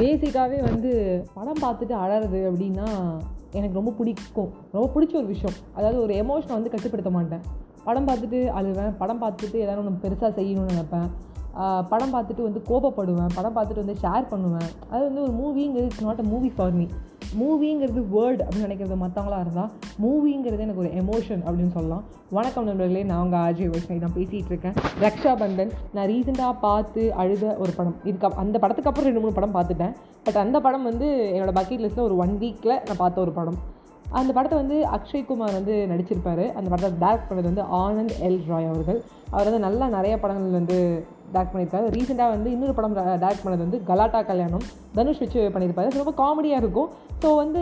பேசிக்காகவே வந்து படம் பார்த்துட்டு அழறது அப்படின்னா எனக்கு ரொம்ப பிடிக்கும், ரொம்ப பிடிச்ச ஒரு விஷயம். அதாவது ஒரு எமோஷனை வந்து கட்டுப்படுத்த மாட்டேன். படம் பார்த்துட்டு அழுவேன், படம் பார்த்துட்டு எதாவது ஒன்று பெருசாக செய்யணும்னு நினைப்பேன், படம் பார்த்துட்டு வந்து கோபப்படுவேன், படம் பார்த்துட்டு வந்து ஷேர் பண்ணுவேன். அது வந்து ஒரு மூவிங்கிறது it's not a movie for me. மூவிங்கிறது வேர்ட் அப்படின்னு நினைக்கிறது மற்றவங்களாக இருந்தால் மூவிங்கிறது எனக்கு ஒரு எமோஷன் அப்படின்னு சொல்லலாம். வணக்கம் நண்பர்களே, நான் உங்கள் அஜய் வைஷ்ணவி நான் பேசிகிட்டு இருக்கேன். ரக்ஷாபந்தன் நான் ரீசெண்டாக பார்த்து அழுத ஒரு படம். அந்த படத்துக்கு அப்புறம் 2-3 படம் பார்த்துட்டேன். பட் அந்த படம் வந்து என்னோடய பக்கெட் லிஸ்ட்டில் ஒரு 1 வீக்கில் நான் பார்த்த ஒரு படம். அந்த படத்தை வந்து அக்ஷய்குமார் வந்து நடிச்சிருப்பார். அந்த படத்தை டேரக்ட் பண்ணது வந்து ஆனந்த் எல் ராய் அவர்கள். அவர் வந்து நல்லா நிறைய படங்கள் வந்து டேரக்ட் பண்ணியிருக்காரு. ரீசெண்டாக வந்து இன்னொரு படம் டேரக்ட் பண்ணது வந்து கலாட்டா கல்யாணம், தனுஷ் வச்சு பண்ணியிருப்பாரு. ரொம்ப காமெடியாக இருக்கும். ஸோ வந்து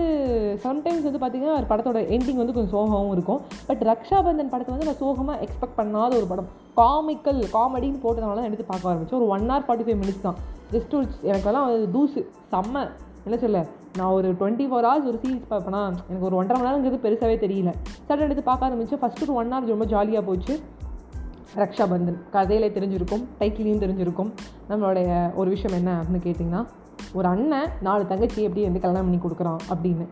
சம்டைம்ஸ் வந்து பார்த்திங்கன்னா ஒரு படத்தோட எண்டிங் வந்து கொஞ்சம் சோகமாகவும் இருக்கும். பட் ரக்ஷாபந்தன் படத்தை வந்து நான் சோகமாக எக்ஸ்பெக்ட் பண்ணாத ஒரு படம். காமிக்கல் காமெடின்னு போட்டதுனால தான் எடுத்து பார்க்க ஆரம்பிச்சு. ஒரு 1 hour 45 minutes தான். ஜஸ்ட் எனக்கெல்லாம் தூசு செம்ம என்ன சொல்ல, நான் ஒரு 24 hours ஒரு சீரீஸ் பார்ப்பேனா எனக்கு ஒரு 1.5 மணி நேரங்கிறது பெருசாகவே தெரியல. சட்டன் எடுத்து பார்க்க ஆரம்பித்தேன். ஃபஸ்ட்டு ஒரு 1 hour ரொம்ப ஜாலியாக போச்சு. ரக்ஷாபந்தன் கதையிலே தெரிஞ்சிருக்கும், டைட்டிலையும் தெரிஞ்சிருக்கும் நம்மளுடைய ஒரு விஷயம் என்ன அப்படின்னு கேட்டிங்கன்னா, ஒரு அண்ணன் 4 தங்கச்சி எப்படி வந்து கல்யாணம் பண்ணி கொடுக்குறான் அப்படின்னு.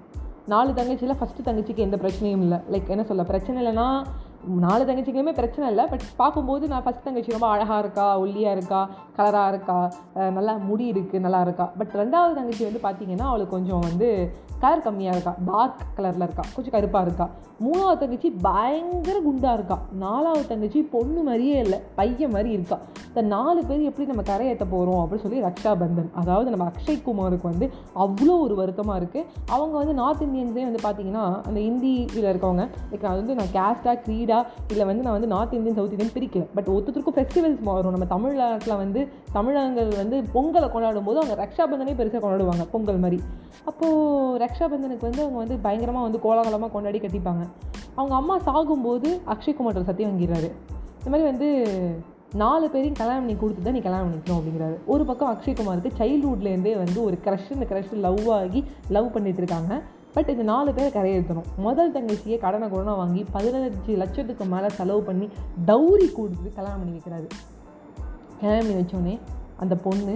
4 தங்கச்சியில் ஃபஸ்ட்டு தங்கச்சிக்கு எந்த பிரச்சனையும் இல்லை. லைக் என்ன சொல்ல, பிரச்சனை இல்லைன்னா 4 தங்கச்சிக்குமே பிரச்சனை இல்லை. பட் பார்க்கும்போது நான் ஃபஸ்ட் தங்கச்சி ரொம்ப அழகாக இருக்கா, ஒல்லியாக இருக்கா, கலராக இருக்கா, நல்லா முடி இருக்குது, நல்லா இருக்கா. பட் 2வது தங்கச்சி வந்து பார்த்திங்கன்னா அவளுக்கு கொஞ்சம் வந்து கலர் கம்மியாக இருக்கா, டார்க் கலரில் இருக்கா, கொஞ்சம் கருப்பாக இருக்கா. 3வது தங்கச்சி பயங்கர குண்டாக இருக்கா. 4வது தங்கச்சி பொண்ணு மாதிரியே இல்லை, பையன் மாதிரி இருக்கா. இந்த 4 பேர் எப்படி நம்ம கரை ஏற்ற போகிறோம் அப்படின்னு சொல்லி ரக்ஷாபந்தன், அதாவது நம்ம அக்ஷய்குமாருக்கு வந்து அவ்வளோ ஒரு வருத்தமாக இருக்குது. அவங்க வந்து நார்த் இந்தியன்ஸே வந்து பார்த்திங்கன்னா அந்த இந்தியில் இருக்கவங்க, லைக் நான் வந்து நான் கேஸ்டாக க்ரீடாக இல்லை வந்து நான் வந்து நார்த் இந்தியன் சவுத் இந்தியன் பிரிக்கல. பட் ஒருத்தருக்கும் ஃபெஸ்டிவல்ஸ் வரும். நம்ம தமிழ்நாட்டில் வந்து தமிழர்கள் வந்து பொங்கலை கொண்டாடும் போது அவங்க ரக்ஷாபந்தனே பெருசாக கொண்டாடுவாங்க பொங்கல் மாதிரி. அப்போது ரக்ஷாபந்தனுக்கு வந்து அவங்க வந்து பயங்கரமாக வந்து கோலாகலமாக கொண்டாடி கட்டிப்பாங்க. அவங்க அம்மா சாகும்போது அக்ஷய்குமார் சத்தியம் வாங்கிறாரு, இந்த மாதிரி வந்து 4 பேரையும் கல்யாணம் பண்ணி கொடுத்து தான் நீ கல்யாணம் பண்ணிக்கணும் அப்படிங்கிறாரு. ஒரு பக்கம் அக்ஷய்குமாருக்கு சைல்ட்ஹுட்லேருந்தே வந்து ஒரு க்ரஷ், இந்த க்ரஷ் லவ் ஆகி லவ் பண்ணிட்டு இருக்காங்க. பட் இந்த 4 பேரை கரையேற்றணும். 1வது தங்கச்சியை கடனை வாங்கி 15 லட்சத்துக்கு மேலே செலவு பண்ணி டௌரி கொடுத்து கல்யாணம் பண்ணி வைக்கிறாரு. கல்யாணம் பண்ணி வச்சோடனே அந்த பொண்ணு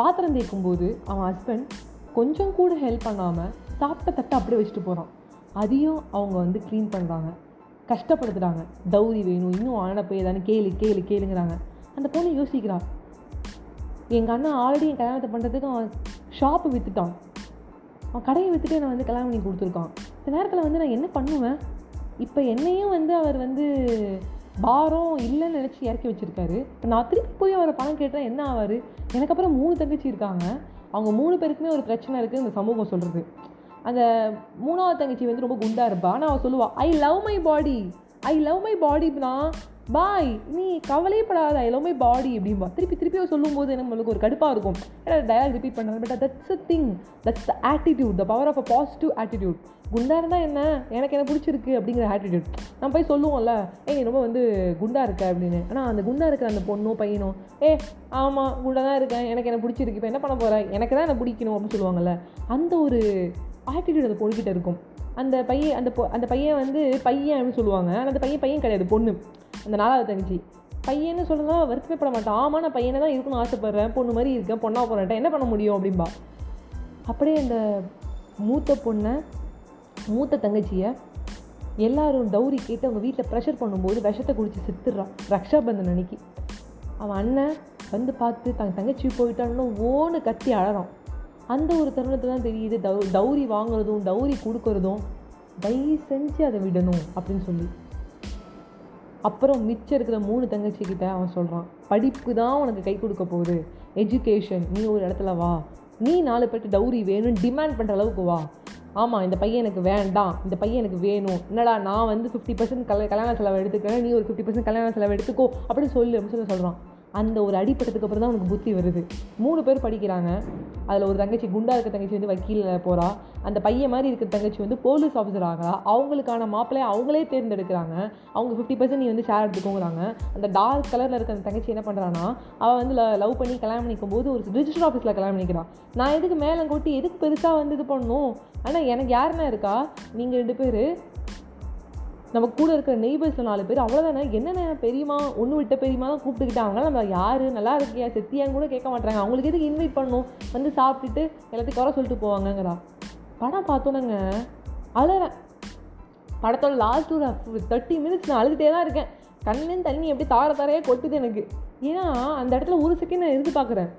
பாத்திரம் தேய்க்கும்போது அவன் ஹஸ்பண்ட் கொஞ்சம் கூட ஹெல்ப் பண்ணாமல் சாப்பிட்ட தட்டை அப்படியே வச்சுட்டு போகிறான். அதையும் அவங்க வந்து க்ளீன் பண்ணுறாங்க, கஷ்டப்படுத்துகிறாங்க. டௌரி வேணும், இன்னும் ஆன போய் ஏதானு கேளு கேளு கேளுங்கிறாங்க. அந்த பொண்ணு யோசிக்கிறான், எங்கள் அண்ணன் ஆல்ரெடி என் கல்யாணத்தை பண்ணுறதுக்கு அவன் ஷாப்பு விற்றுட்டான், அவன் கடையை விற்றுட்டு நான் வந்து கல்யாணம் பண்ணி கொடுத்துருக்கான். இந்த நேரத்தில் வந்து நான் என்ன பண்ணுவேன்? இப்போ என்னையும் வந்து அவர் வந்து பாரம் இல்லைன்னு நினச்சி இறக்கி வச்சுருக்காரு. இப்போ நான் திருப்பி போய் அவரை பணம் கேட்டேன் என்ன ஆவார்? எனக்கு அப்புறம் 3 தங்கச்சி இருக்காங்க, அவங்க 3 பேருக்குமே ஒரு பிரச்சனை இருக்குதுன்னு இந்த சமூகம் சொல்கிறது. அந்த 3வது தங்கச்சி வந்து ரொம்ப குண்டாக இருப்பாள். ஆனால் அவள் சொல்லுவாள், I love my body, I love my body, நான் பாய் நீ கவலைப்படாத, ஐ லவ் மை பாடி அப்படின்பா. திருப்பி திருப்பி அவர் சொல்லும்போது நம்மளுக்கு ஒரு கடுப்பாக இருக்கும். ஏன்னா டயலாக் ரிப்பீட் பண்ணுவாங்க. But that's a thing, that's the attitude, the power of a positive attitude. குண்டா இருந்தால் என்ன, எனக்கு என்ன பிடிச்சிருக்கு அப்படிங்கிற ஆட்டிடியூட். நம்ம போய் சொல்லுவோம்ல, ஏ ரொம்ப வந்து குண்டா இருக்க அப்படின்னு. ஆனால் அந்த குண்டா இருக்கிற அந்த பொண்ணும் பையனும், ஏ ஆமாம் குண்டா தான் இருக்கேன், எனக்கு என்ன பிடிச்சிருக்கு, இப்போ என்ன பண்ண போகிறேன், எனக்கு தான் என்ன பிடிக்கணும் அப்படின்னு சொல்லுவாங்கள்ல. அந்த ஒரு ஆட்டிடியூட் அந்த பொண்ணுக்கிட்ட இருக்கும். அந்த பையன் வந்து பையன் அப்படின்னு சொல்லுவாங்க. அந்த பையன் கிடையாது, பொண்ணு. அந்த 4வது தங்கச்சி பையன்னு சொல்லலாம், வருத்தப்பட மாட்டான். ஆமாம் நான் பையனை தான் இருக்குன்னு ஆசைப்பட்றேன், பொண்ணு மாதிரி இருக்கேன், பொண்ணாக போகிறேன்ட்டேன், என்ன பண்ண முடியும் அப்படின்பா. அப்படியே அந்த மூத்த தங்கச்சியை எல்லாரும் டௌரி கேட்டு அவங்க வீட்டில் ப்ரெஷர் பண்ணும்போது விஷத்தை குடித்து செத்துடுறான் ரக்ஷாபந்தன் அன்னைக்கு. அவன் அண்ணன் வந்து பார்த்து தன் தங்கச்சி போயிட்டான்னு ஓன்னு கத்தி அழறான். அந்த ஒரு தருணத்தில் தான் தெரியுது டௌரி வாங்குறதும் டௌரி கொடுக்கறதும் தயவு செஞ்சு அதை விடணும் அப்படின்னு சொல்லி. அப்புறம் மிச்சம் இருக்கிற 3 தங்கச்சிக்கிட்ட அவன் சொல்கிறான், படிப்பு தான் உனக்கு கை கொடுக்க போகுது, எஜுகேஷன், நீ ஒரு இடத்துல வா, நீ 4 பேர்ட்டு டௌரி வேணும்னு டிமாண்ட் பண்ணுற அளவுக்கு வா. ஆமாம் இந்த பையன் எனக்கு வேண்டாம், இந்த பையன் எனக்கு வேணும், என்னடா நான் வந்து 50% கல்யாண செலவை எடுத்துக்கிறேன், நீ ஒரு 50% கல்யாண செலவை எடுத்துக்கோ அப்படின்னு சொல்லு அப்படின்னு சொல்லி சொல்கிறான். அந்த ஒரு அடிப்பட்டதுக்கு அப்புறம் தான் உனக்கு புத்தி வருது. 3 பேர் படிக்கிறாங்க. அதில் ஒரு தங்கச்சி, குண்டா இருக்கிற தங்கச்சி வந்து வக்கீலில் போகிறா, அந்த பையன் மாதிரி இருக்கிற தங்கச்சி வந்து போலீஸ் ஆஃபீஸர் ஆகிறா. அவங்களுக்கான மாப்பிள்ளையை அவங்களே தேர்ந்தெடுக்கிறாங்க. அவங்க 50% நீ வந்து ஷேர் எடுத்துக்கோங்கிறாங்க. அந்த டார்க் கலரில் இருக்கிற அந்த தங்கச்சி என்ன பண்ணுறான்னா, அவள் வந்து லவ் பண்ணி கல்யாணம் பண்ணிக்கும் போது ஒரு ரிஜிஸ்டர் ஆஃபீஸில் கல்யாணம் பண்ணிக்கிறான். நான் எதுக்கு மேலே கூட்டி எதுக்கு பெருசாக வந்து இது பண்ணணும், ஆனால் எனக்கு யாருன்னா இருக்கா, நீங்கள் 2 பேர் நம்ம கூட இருக்கிற நெய்பர்ஸில் 4 பேர் அவ்வளோதானே. என்னென்ன பெரியமா ஒன்று விட்ட பெரியமா தான் கூப்பிட்டுக்கிட்டாங்க. நம்ம யார் நல்லா இருக்கியா செத்தியான்னு கூட கேட்க மாட்டாங்க. அவங்களுக்கு எதுக்கு இன்வைட் பண்ணணும், வந்து சாப்பிட்டுட்டு எல்லாத்துக்கும் வர சொல்லிட்டு போவாங்கங்கிறா. படம் பார்த்தோன்னங்க அழுறேன். படத்தோட லாஸ்ட் ஒரு 30 minutes நான் அழுதுகிட்டே தான் இருக்கேன். கண்ணின் தண்ணி எப்படி தாரையே கொட்டுது எனக்கு. ஏன்னா அந்த இடத்துல ஒரு செகண்ட் நான் இருந்து பார்க்குறேன்,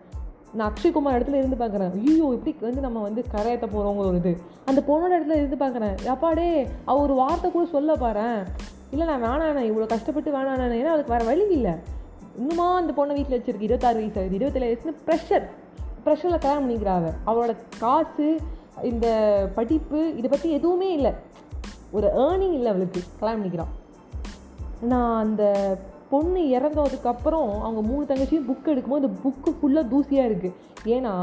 நான் அக்ஷய்குமார் இடத்துல இருந்து பார்க்குறேன். ஐயோ இப்படி வந்து நம்ம வந்து கரையத்தை போகிறோங்கிற ஒரு இது அந்த பொண்ணோட இடத்துல இருந்து பார்க்குறேன். அப்பாடே அவள் ஒரு வார்த்தை கூட சொல்ல பாரு, இல்லை நான் வேணாண்ணே இவ்வளோ கஷ்டப்பட்டு வேணாண்ணே. ஏன்னா அதுக்கு வேறு வழி இல்லை. இன்னுமா அந்த பொண்ணை வீட்டில் வச்சிருக்கு 26 வயசு ஆகுது, 27 வயசுன்னு ப்ரெஷரில் கல்யாணம் பண்ணிக்கிறாங்க. அவளோட காசு இந்த படிப்பு இதை பற்றி எதுவுமே இல்லை, ஒரு ஏர்னிங் இல்லை அவளுக்கு. கல்யாணம் பண்ணிக்கிறான். நான் அந்த பொண்ணு இறந்ததுக்கப்புறம் அவங்க 3 தங்கச்சியும் புக் எடுக்கும்போது இந்த புக்கு ஃபுல்லாக தூசியாக இருக்குது. ஏன்னா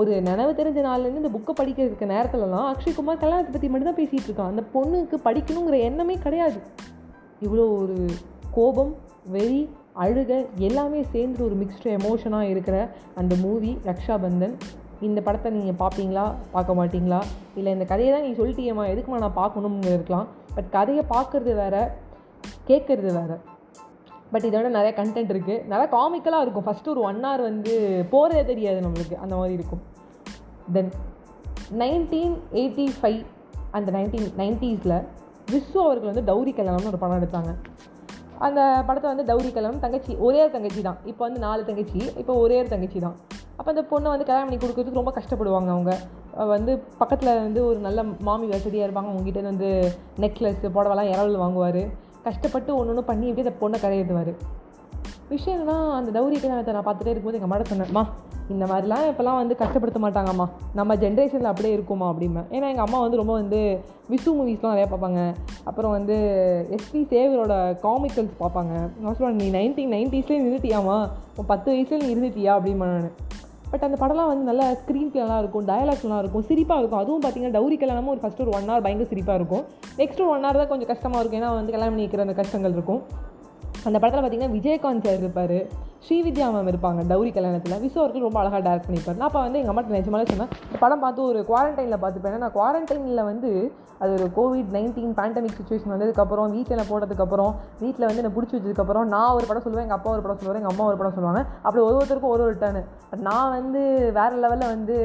ஒரு நினைவு தெரிஞ்ச நாள்லேருந்து இந்த புக்கை படிக்கிறதுக்கு நேரத்துலலாம் அக்ஷய்குமார் கல்யாணத்தை பற்றி மட்டும்தான் பேசிகிட்டு இருக்கான். அந்த பொண்ணுக்கு படிக்கணுங்கிற எண்ணமே கிடையாது. இவ்வளோ ஒரு கோபம், வெறி, அழுகை எல்லாமே சேர்ந்து ஒரு மிக்ஸ்டு எமோஷனாக இருக்கிற அந்த மூவி ரக்ஷாபந்தன். இந்த படத்தை நீங்கள் பார்ப்பீங்களா, பார்க்க மாட்டிங்களா? இல்லை இந்த கதையை தான் நீங்கள் சொல்லிட்டீங்கம்மா எதுக்குமா நான் பார்க்கணும்னு இருக்கலாம். பட் கதையை பார்க்குறது வேறு, கேட்குறது வேறு. பட் இதோட நிறையா கண்டென்ட் இருக்குது, நல்லா காமிக்கலாக இருக்கும். ஃபஸ்ட்டு ஒரு 1 hour வந்து போகிறதே தெரியாது நம்மளுக்கு, அந்த மாதிரி இருக்கும். தென் 1985 அந்த 1990s விஸ்ஸு அவர்கள் வந்து டௌரி கல்யாணம்னு ஒரு படம் எடுத்தாங்க. அந்த படத்தை வந்து டௌரி கல்யாணம், தங்கச்சி ஒரே ஒரு தங்கச்சி தான். இப்போ வந்து 4 தங்கச்சி, இப்போ ஒரே ஒரு தங்கச்சி தான். அப்போ அந்த பொண்ணை வந்து கல்யாணம் பண்ணி கொடுக்கறதுக்கு ரொம்ப கஷ்டப்படுவாங்க. அவங்க வந்து பக்கத்தில் வந்து ஒரு நல்ல மாமி வசதியாக இருப்பாங்க. அவங்ககிட்ட வந்து நெக்லஸ் புடவெல்லாம் இரவல் வாங்குவார். கஷ்டப்பட்டு ஒன்று ஒன்று பண்ணி இப்படி அந்த பொண்ணை கரையிடுவார். விஷயம்னா அந்த டௌரி கல்யாணத்தை நான் பார்த்துட்டே இருக்கும்போது எங்கள் அம்மாட்ட சொன்னேன்ம்மா, இந்த மாதிரிலாம் இப்போலாம் வந்து கஷ்டப்படுத்த மாட்டாங்கம்மா, நம்ம ஜென்ரேஷனில் அப்படியே இருக்குமா அப்படின்னா. ஏன்னா எங்கள் அம்மா வந்து ரொம்ப வந்து விசு மூவிஸ்லாம் நிறையா பார்ப்பாங்க. அப்புறம் வந்து எஸ்பி சேவரோட காமிக்கல்ஸ் பார்ப்பாங்க. நான் சொல்லுவேன், நீ 1990s இருந்துட்டியாம்மா, 10 வயசுலேயே நீ இருந்துட்டியா அப்படிமா நான். பட் அந்த படம்லாம் வந்து நல்லா ஸ்க்ரீன் பிளேலாம் இருக்கும், டயலாக்ஸ்லாம் இருக்கும், சிரிப்பாக இருக்கும். அதுவும் பார்த்திங்கன்னா டௌரி கல்யாணமும் ஒரு ஃபஸ்ட்டு ஒரு 1 hour பயங்கர சிரிப்பாக இருக்கும். நெக்ஸ்ட் ஒரு 1 hour தான் கொஞ்சம் கஷ்டமாக இருக்கும். ஏன்னா வந்து கல்யாணம் பண்ணிக்கிற அந்த கஷ்டங்கள் இருக்கும். அந்த படத்தில் பார்த்திங்கன்னா விஜயகாந்த் சார் இருப்பார், ஸ்ரீவித்யா மேம் இருப்பாங்க. டௌரி கல்யாணத்தில் விசு அவர்கள் ரொம்ப அழகாக டேரக்ட் பண்ணியிருப்பார். நான் அப்போ வந்து எங்கள் அம்மாட்ட நிஜமாலே சொன்னேன், இந்த படம் பார்த்து ஒரு குவாரண்டைனில் பார்த்துப்பேன். ஏன்னா நான் குவாரண்டைனில் வந்து அது ஒரு COVID-19 பேண்டமிக் சுச்சுவேஷன் வந்ததுக்கப்புறம் வீட்டில் நான் போட்டதுக்கப்புறம் வீட்டில் வந்து என்னை பிடிச்சி வச்சதுக்கப்புறம் நான் ஒரு படம் சொல்லுவேன், எங்கள் அப்பா ஒரு படம் சொல்லுவார், எங்கள் அம்மா ஒரு படம் சொல்லுவாங்க. அப்படி ஒவ்வொருத்தருக்கும் ஒரு டர்னு. பட் நான் வந்து வேறு லெவலில் வந்து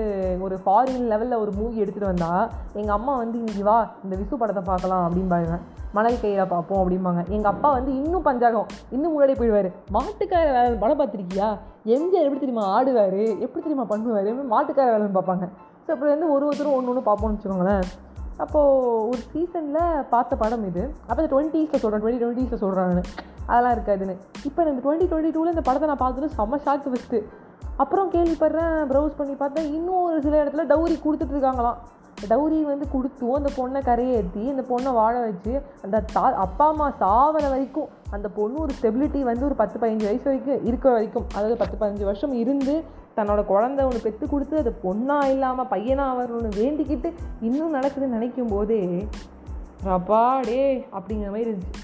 ஒரு ஃபாரின் லெவலில் ஒரு மூவி எடுத்துகிட்டு வந்தால் எங்கள் அம்மா வந்து இன்றைக்கி வா இந்த விசு படத்தை பார்க்கலாம் அப்படின்பாங்க, மணல் கையில் பார்ப்போம் அப்படிம்பாங்க. எங்கள் அப்பா வந்து இன்னும் பஞ்சாகம், இன்னும் முன்னாடி போயிடுவார். மாட்டுக்கார வேலை படம் பார்த்துருக்கியா, எம்ஜிஆர் எப்படி தெரியுமா ஆடுவார், எப்படி தெரியுமா பண்ணுவார், மாட்டுக்கார வேலைன்னு பார்ப்பாங்க. ஸோ அப்படி வந்து ஒருத்தரும் ஒன்று ஒன்று பார்ப்போம்னு வச்சுக்கோங்களேன். அப்போது ஒரு சீசனில் பார்த்த படம் இது. அப்போ இந்த 2020s சொல்கிறேன், 2020s சொல்கிறாங்கன்னு அதெல்லாம் இருக்காதுன்னு. இப்போ இந்த 2022 இந்த படத்தை நான் பார்த்துட்டு செம்ம ஷாக்கு ஃபஸ்ட்டு. அப்புறம் கேள்விப்படுறேன், ப்ரௌஸ் பண்ணி பார்த்தேன், இன்னும் ஒரு சில இடத்துல டௌரி கொடுத்துட்ருக்காங்களாம். டௌரி வந்து கொடுத்தும் அந்த பொண்ணை கரையேற்றி அந்த பொண்ணை வாழ வச்சு அந்த அப்பா அம்மா சாவர வரைக்கும் அந்த பொண்ணு ஒரு ஸ்டெபிலிட்டி வந்து ஒரு 10-15 வயசு வரைக்கும் இருக்கிற வரைக்கும், அதாவது 10-15 வருஷம் இருந்து தன்னோட குழந்தை ஒன்று பெற்று கொடுத்து அது பொண்ணாக இல்லாமல் பையனாக வரணும்னு வேண்டிக்கிட்டு இன்னும் நடக்குதுன்னு நினைக்கும் போதே ரபாடே அப்படிங்கிற மாதிரி இருந்துச்சு.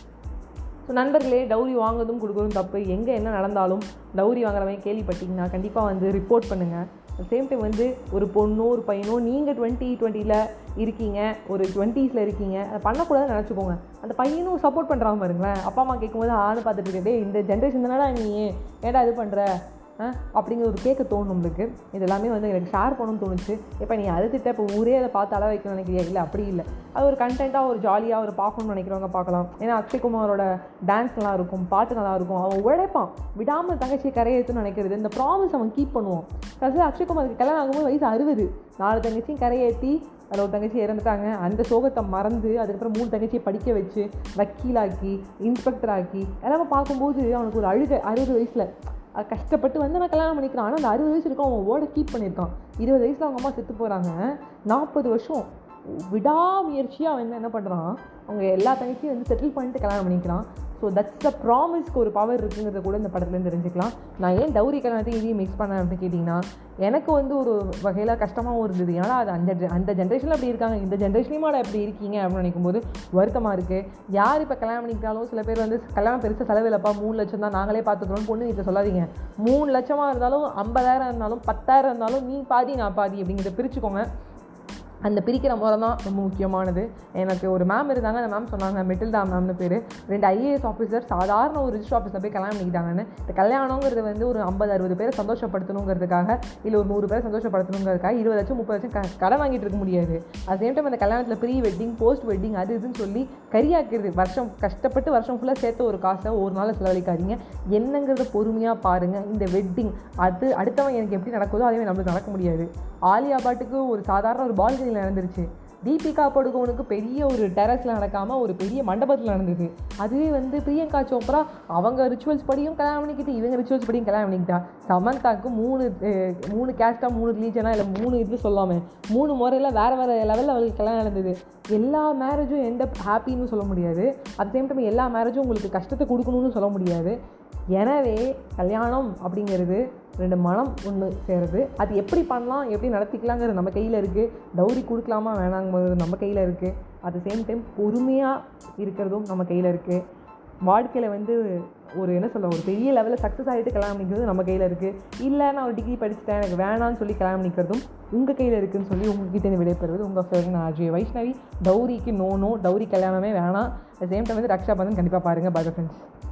ஸோ நண்பர்களே, டௌரி வாங்குறதும் கொடுக்குறதும் தப்பு. எங்கே என்ன நடந்தாலும் டௌரி வாங்குற மாதிரி கேள்விப்பட்டிங்கன்னா கண்டிப்பாக வந்து ரிப்போர்ட் பண்ணுங்கள். அட் சேம் டைம் வந்து ஒரு பொண்ணோ ஒரு பையனோ நீங்கள் 2020 இருக்கீங்க, ஒரு 20s இருக்கீங்க, அதை பண்ணக்கூடாதுன்னு நினச்சிக்கோங்க. அந்த பையனும் சப்போர்ட் பண்ணுறாங்க பாருங்களேன். அப்பா அம்மா கேட்கும்போது ஆன்னு பார்த்துட்டு இருக்கே, இந்த ஜென்ரேஷன் தானடா நீ ஏடா இது பண்ணுற அப்படிங்கிற ஒரு கேட்க தோணும் நம்மளுக்கு. இது எல்லாமே வந்து எனக்கு ஷேர் பண்ணணும்னு தோணுச்சு. இப்போ நீ அழுதுட்ட இப்போ ஊரே அதை பார்த்து அளவு வைக்கணும்னு நினைக்கிறியா? இல்லை, அப்படி இல்லை. அது ஒரு கண்டென்ட்டாக ஒரு ஜாலியாக ஒரு பார்க்கணும்னு நினைக்கிறவங்க பார்க்கலாம். ஏன்னா அக்ஷய்குமாரோட டான்ஸ் நல்லாயிருக்கும், பாட்டு நல்லாயிருக்கும். அவன் உழைப்பான், விடாமல் தங்கச்சியை கரையேற்றுன்னு நினைக்கிறது. இந்த ப்ராமிஸ் அவன் கீப் பண்ணுவான். கடைசியில் அக்ஷய்குமாருக்கு கல்யாணம் ஆகும்போது வயசு 60, 4 தங்கச்சியும் கரையேற்றி அதில் ஒரு தங்கச்சி இறந்துட்டாங்க. அந்த சோகத்தை மறந்து அதுக்கப்புறம் 3 தங்கச்சியை படிக்க வச்சு வக்கீலாக்கி இன்ஸ்பெக்டராக்கி எல்லாமே பார்க்கும்போது அவனுக்கு ஒரு அழுகை. 60 வயசில் கஷ்டப்பட்டு வந்து நான் கல்யாணம் பண்ணிக்கிறான். ஆனால் அந்த 60 வயசு இருக்கும் அவன் ஓட கீப் பண்ணியிருக்கான். 20 வயசில் அவங்க அம்மா செத்து போகிறாங்க. 40 வருஷம் விடாமுயற்சியாக அவன் என்ன பண்ணுறான், அவங்க எல்லா தங்கச்சியும் வந்து செட்டில் பண்ணிட்டு கல்யாணம் பண்ணிக்கிறான். ஸோ தட்ஸ் த ப்ராமிஸ்க்கு ஒரு பவர் இருக்குங்கிறத கூட இந்த படத்துலேருந்து தெரிஞ்சுக்கலாம். நான் ஏன் டௌரி கல்யாணத்தையும் இதையும் மிக்ஸ் பண்ணேன் அப்படின்னு கேட்டிங்கன்னா, எனக்கு வந்து ஒரு வகையில் கஷ்டமாகவும் இருந்தது. ஏன்னா அது அந்த ஜென்ரேஷனில் அப்படி இருக்காங்க, இந்த ஜென்ரேஷன்லேயும் அதை அப்படி இருக்கீங்க அப்படின்னு நினைக்கும்போது வருத்தமாக இருக்குது. யார் இப்போ கல்யாணம் பண்ணிக்கிட்டாலும் சில பேர் வந்து கல்யாணம் பெருசாக செலவில்லப்பா, 3 லட்சம் தான் நாங்களே பார்த்துக்கிறோன்னு பொண்ணு வீட்டில் சொல்லாதீங்க. 3 லட்சமாக இருந்தாலும் 50,000 இருந்தாலும் 10,000 இருந்தாலும் நீ பாதி நான் பாதி அப்படிங்கிறத பிரிச்சுக்கோங்க. அந்த பிரிக்கிற முறை தான் ரொம்ப முக்கியமானது. எனக்கு ஒரு மேம் இருந்தாங்க, அந்த மேம் சொன்னாங்க, மெட்டில்டா மேம்னு பேர். 2 IAS ஆஃபீஸர் சாதாரண ஒரு ரிஜிஸ்டர் ஆஃபீஸில் போய் கல்யாணம் பண்ணிக்கிட்டாங்கன்னு. இந்த கல்யாணங்கிறது வந்து ஒரு 50-60 பேரை சந்தோஷப்படுத்தணுங்கிறதுக்காக இல்லை ஒரு 100 பேரை சந்தோஷப்படுத்தணுங்கிறதுக்காக 20 லட்சம் 30 லட்சம் கடை வாங்கிட்டு இருக்க முடியாது. அது சேம் டைம் அந்த கல்யாணத்தில் ப்ரீ வெட்டிங், போஸ்ட் வெட்டிங், அது இதுன்னு சொல்லி கரியாக்கிறது. வருஷம் கஷ்டப்பட்டு வருஷம் ஃபுல்லாக சேர்த்த ஒரு காசை ஒரு நாள் செலவழிக்காதீங்க. என்னங்கிறத பொறுமையாக பாருங்கள். இந்த வெட்டிங் அது அடுத்தவன் எனக்கு எப்படி நடக்குதோ அதே நம்மளுக்கு நடக்க முடியாது. ஆலியா பாட்டுக்கு ஒரு சாதாரண ஒரு பால்கனி நடந்துருச்சு, தீபிகா படுகோனுக்கு பெரிய ஒரு டெரஸில் நடக்காமல் ஒரு பெரிய மண்டபத்தில் நடந்தது. அதுவே வந்து பிரியங்கா சோப்ரா அவங்க ரிச்சுவல்ஸ் படியும் கல்யாணம் பண்ணிக்கிட்டு இவங்க ரிச்சுவல்ஸ் படியும் கல்யாணம் பண்ணிக்கிட்டா. சமந்தாவுக்கு 3 கேஸ்டாக 3 ரிலீஜனாக இல்லை 3 இது சொல்லாமல் 3 முறையில் வேறு வேறு லெவலில் அவங்களுக்கு கல்யாணம் நடந்தது. எல்லா மேரேஜும் எந்த ஹாப்பின்னு சொல்ல முடியாது. அட் சேம் டைம் எல்லா மேரேஜும் உங்களுக்கு கஷ்டத்தை கொடுக்கணும்னு சொல்ல முடியாது. எனவே கல்யாணம் அப்படிங்கிறது 2 மனம் ஒன்று சேருது. அது எப்படி பண்ணலாம், எப்படி நடத்திக்கலாங்கிறது நம்ம கையில் இருக்குது. டௌரி கொடுக்கலாமா வேணாங்கிறது நம்ம கையில் இருக்குது. அட் த சேம் டைம் பொறுமையாக இருக்கிறதும் நம்ம கையில் இருக்குது. வாழ்க்கையில் வந்து ஒரு என்ன சொல்ல ஒரு பெரிய லெவலில் சக்ஸஸ் ஆகிட்டு கல்யாணம் பண்ணிக்கிறதும் நம்ம கையில் இருக்குது. இல்லை நான் ஒரு டிகிரி படிச்சுட்டேன் எனக்கு வேணான்னு சொல்லி கல்யாணம் பண்ணிக்கிறதும் உங்கள் கையில் இருக்குதுன்னு சொல்லி உங்ககிட்ட விடைபெறுவது உங்கள் ஃப்ரெண்ட் ஆர்ஜே வைஷ்ணவி. டௌரிக்கு நோ, டௌரி கல்யாணமே வேணாம். அட் சேம் டைம் வந்து ரக்ஷாபந்தன் கண்டிப்பாக பாருங்கள். Bye friends.